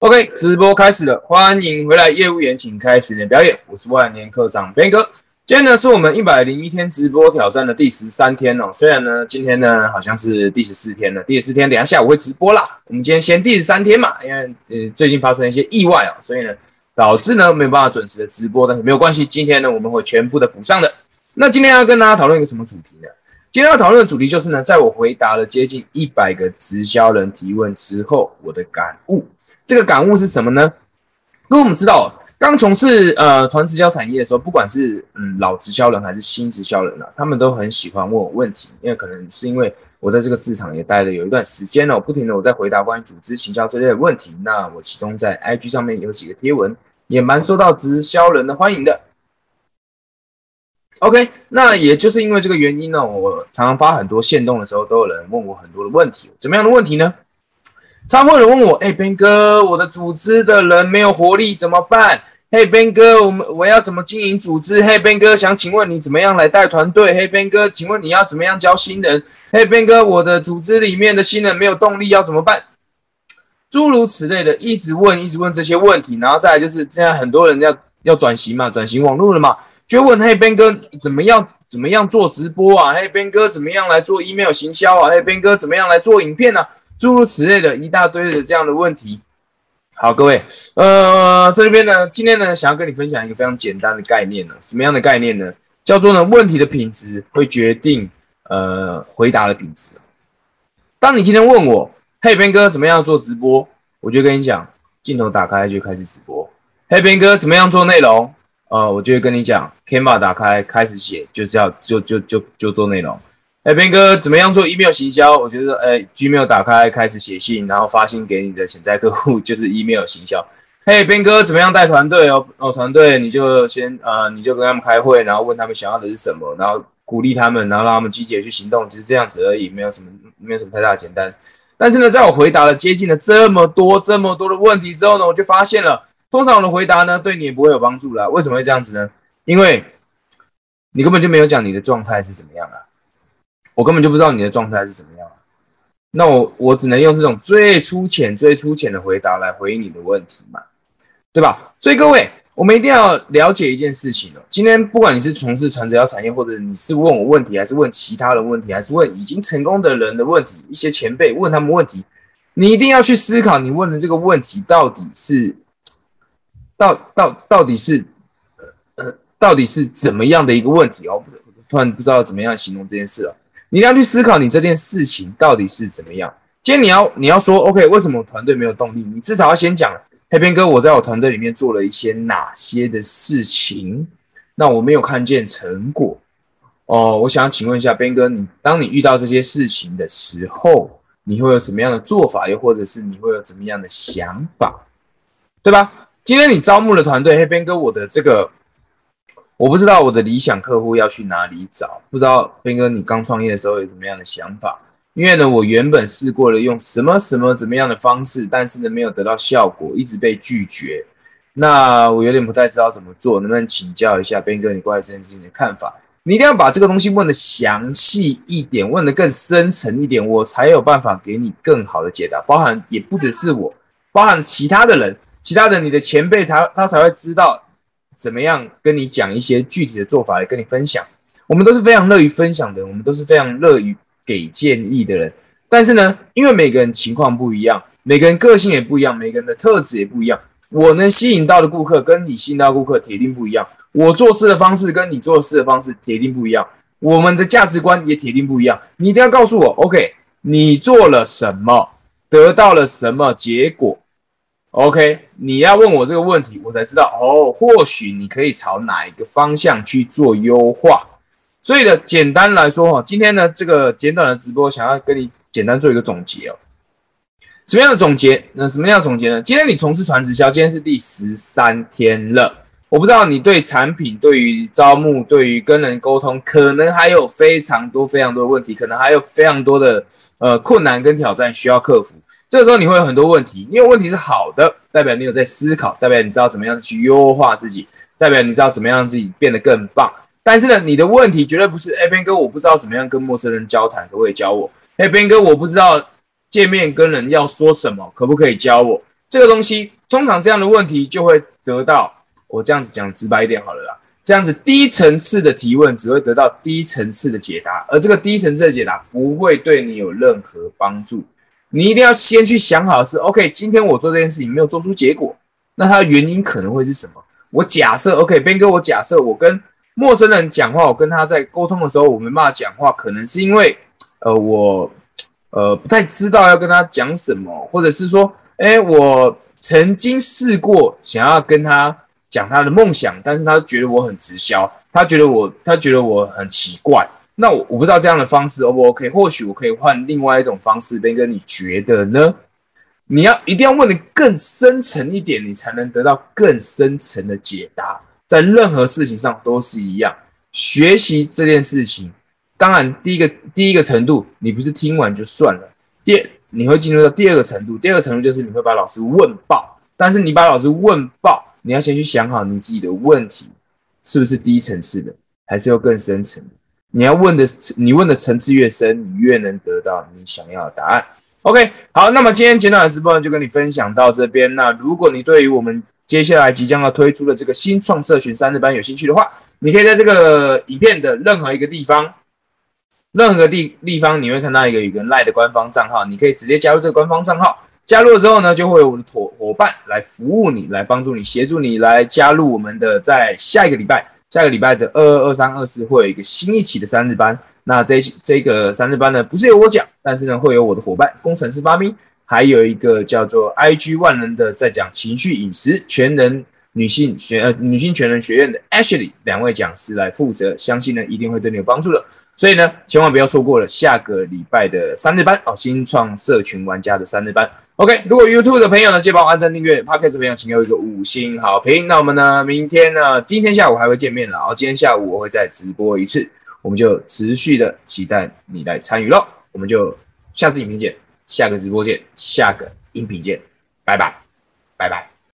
OK， 直播开始了，欢迎回来，业务员请开始你的表演。我是万年科长边哥，今天呢是我们101天直播挑战的第13天哦。虽然呢今天呢好像是第14天了，第14天等一下下午会直播啦。我们今天先第13天嘛，因为最近发生一些意外哦，所以呢导致呢没有办法准时的直播，但是没有关系，今天呢我们会全部的补上的。那今天要跟大家讨论一个什么主题呢？今天要讨论的主题就是呢，在我回答了接近100个直销人提问之后，我的感悟。这个感悟是什么呢？因为我们知道，刚从事传直销产业的时候，不管是老直销人还是新直销人啊，他们都很喜欢问我问题，因为可能是因为我在这个市场也待了有一段时间了，不停的我在回答关于组织行销这类的问题。那我其中在 IG 上面有几个贴文，也蛮受到直销人的欢迎的。OK， 那也就是因为这个原因呢，我常常发很多限动的时候，都有人问我很多的问题。怎么样的问题呢？常会有人问我，哎，边哥，我的组织的人没有活力怎么办？嘿，边哥，我要怎么经营组织？嘿，边哥，想请问你怎么样来带团队？嘿，边哥，请问你要怎么样教新人？嘿，边哥，我的组织里面的新人没有动力要怎么办？诸如此类的，一直问这些问题，然后再来就是现在很多人要转型嘛，转型网络了嘛。就问嘿边哥怎么样做直播啊？嘿边哥怎么样来做 email 行销啊？嘿边哥怎么样来做影片啊？诸如此类的一大堆的这样的问题。好，各位，这边呢，今天呢，想要跟你分享一个非常简单的概念呢，什么样的概念呢？叫做呢，问题的品质会决定回答的品质。当你今天问我嘿边哥怎么样做直播，我就跟你讲，镜头打开就开始直播。嘿边哥怎么样做内容？我就会跟你讲 ，Canva 打开开始写，就是要就做内容。哎，边哥怎么样做 email 行销？我觉得，Gmail 打开开始写信，然后发信给你的潜在客户，就是 email 行销。嘿，边哥怎么样带团队哦？团队你就先你就跟他们开会，然后问他们想要的是什么，然后鼓励他们，然后让他们积极的去行动，就是这样子而已，没有什么太大的简单。但是呢，在我回答了接近了这么多的问题之后呢，我就发现了。通常我的回答呢，对你也不会有帮助啦。为什么会这样子呢？因为你根本就没有讲你的状态是怎么样啦，我根本就不知道你的状态是怎么样啦。那我只能用这种最粗浅的回答来回应你的问题嘛，对吧？所以各位，我们一定要了解一件事情哦。今天不管你是从事传直销产业，或者你是问我问题，还是问其他人问题，还是问已经成功的人的问题，一些前辈问他们问题，你一定要去思考你问的这个问题到底是怎么样的一个问题哦？突然不知道怎么样形容这件事了。你要去思考你这件事情到底是怎么样。今天你要说 OK， 为什么我团队没有动力？你至少要先讲，黑边哥，我在我团队里面做了一些哪些的事情，那我没有看见成果哦。我想请问一下边哥，当你遇到这些事情的时候，你会有什么样的做法，又或者是你会有怎么样的想法，对吧？今天你招募了团队，嘿，边哥，我的这个我不知道我的理想客户要去哪里找，不知道边哥你刚创业的时候有什么样的想法？因为呢，我原本试过了用怎么样的方式，但是呢没有得到效果，一直被拒绝。那我有点不太知道怎么做，能不能请教一下边哥你关于这件事情的看法？你一定要把这个东西问的详细一点，问的更深层一点，我才有办法给你更好的解答。包含也不只是我，包含其他的你的前辈他才会知道怎么样跟你讲一些具体的做法来跟你分享。我们都是非常乐于分享的人，我们都是非常乐于给建议的人。但是呢，因为每个人情况不一样，每个人个性也不一样，每个人的特质也不一样。我能吸引到的顾客跟你吸引到的顾客铁定不一样，我做事的方式跟你做事的方式铁定不一样，我们的价值观也铁定不一样。你一定要告诉我 ，OK， 你做了什么，得到了什么结果。OK， 你要问我这个问题，我才知道哦。或许你可以朝哪一个方向去做优化。所以呢，简单来说，今天呢这个简短的直播，想要跟你简单做一个总结哦。什么样的总结？什么样的总结呢？今天你从事传直销，今天是第13天了。我不知道你对产品、对于招募、对于跟人沟通，可能还有非常多的问题，可能还有非常多的困难跟挑战需要克服。这个时候你会有很多问题，因为问题是好的，代表你有在思考，代表你知道怎么样去优化自己，代表你知道怎么样让自己变得更棒。但是呢，你的问题绝对不是“哎，边哥，我不知道怎么样跟陌生人交谈，可不可以教我？”“哎，边哥，我不知道见面跟人要说什么，可不可以教我？”这个东西通常这样的问题就会得到，我这样子讲直白一点好了啦，这样子低层次的提问只会得到低层次的解答，而这个低层次的解答不会对你有任何帮助。你一定要先去想好是 OK， 今天我做这件事情没有做出结果，那它的原因可能会是什么？我假设 OK， Ben哥，我假设我跟陌生人讲话，我跟他在沟通的时候我没办法讲话，可能是因为我不太知道要跟他讲什么，或者是说我曾经试过想要跟他讲他的梦想，但是他觉得我很直销，他觉得我很奇怪。那我不知道这样的方式 O 不 OK？ 或许我可以换另外一种方式，Ben哥你觉得呢？你一定要问的更深层一点，你才能得到更深层的解答。在任何事情上都是一样，学习这件事情，当然第一个程度你不是听完就算了，你会进入到第二个程度，第二个程度就是你会把老师问爆，但是你把老师问爆，你要先去想好你自己的问题是不是低层次的，还是要更深层的。你问的层次越深，你越能得到你想要的答案。OK， 好，那么今天简短的直播呢就跟你分享到这边。那如果你对于我们接下来即将要推出的这个新创社群3日班有兴趣的话，你可以在这个影片的任何一个地方你会看到一个 LINE 的官方账号，你可以直接加入这个官方账号。加入了之后呢，就会有我们的伙伴来服务你，来帮助你，协助你来加入我们的，在下一个礼拜的22、23、24会有一个新一期的3日班。那这个3日班呢，不是由我讲，但是呢会有我的伙伴工程师发明，还有一个叫做 IG 万能的在讲情绪饮食全能女性全能学院的 Ashley 两位讲师来负责，相信呢一定会对你有帮助的。所以呢，千万不要错过了下个礼拜的3日班哦，新创社群玩家的3日班。OK， 如果 YouTube 的朋友呢，记得帮我按赞订阅 ，Podcast 的朋友请给我一个5星好评。那我们呢，今天下午还会见面了哦，今天下午我会再直播一次，我们就持续的期待你来参与咯。我们就下次影片见，下个直播见，下个音频见，拜拜，拜拜。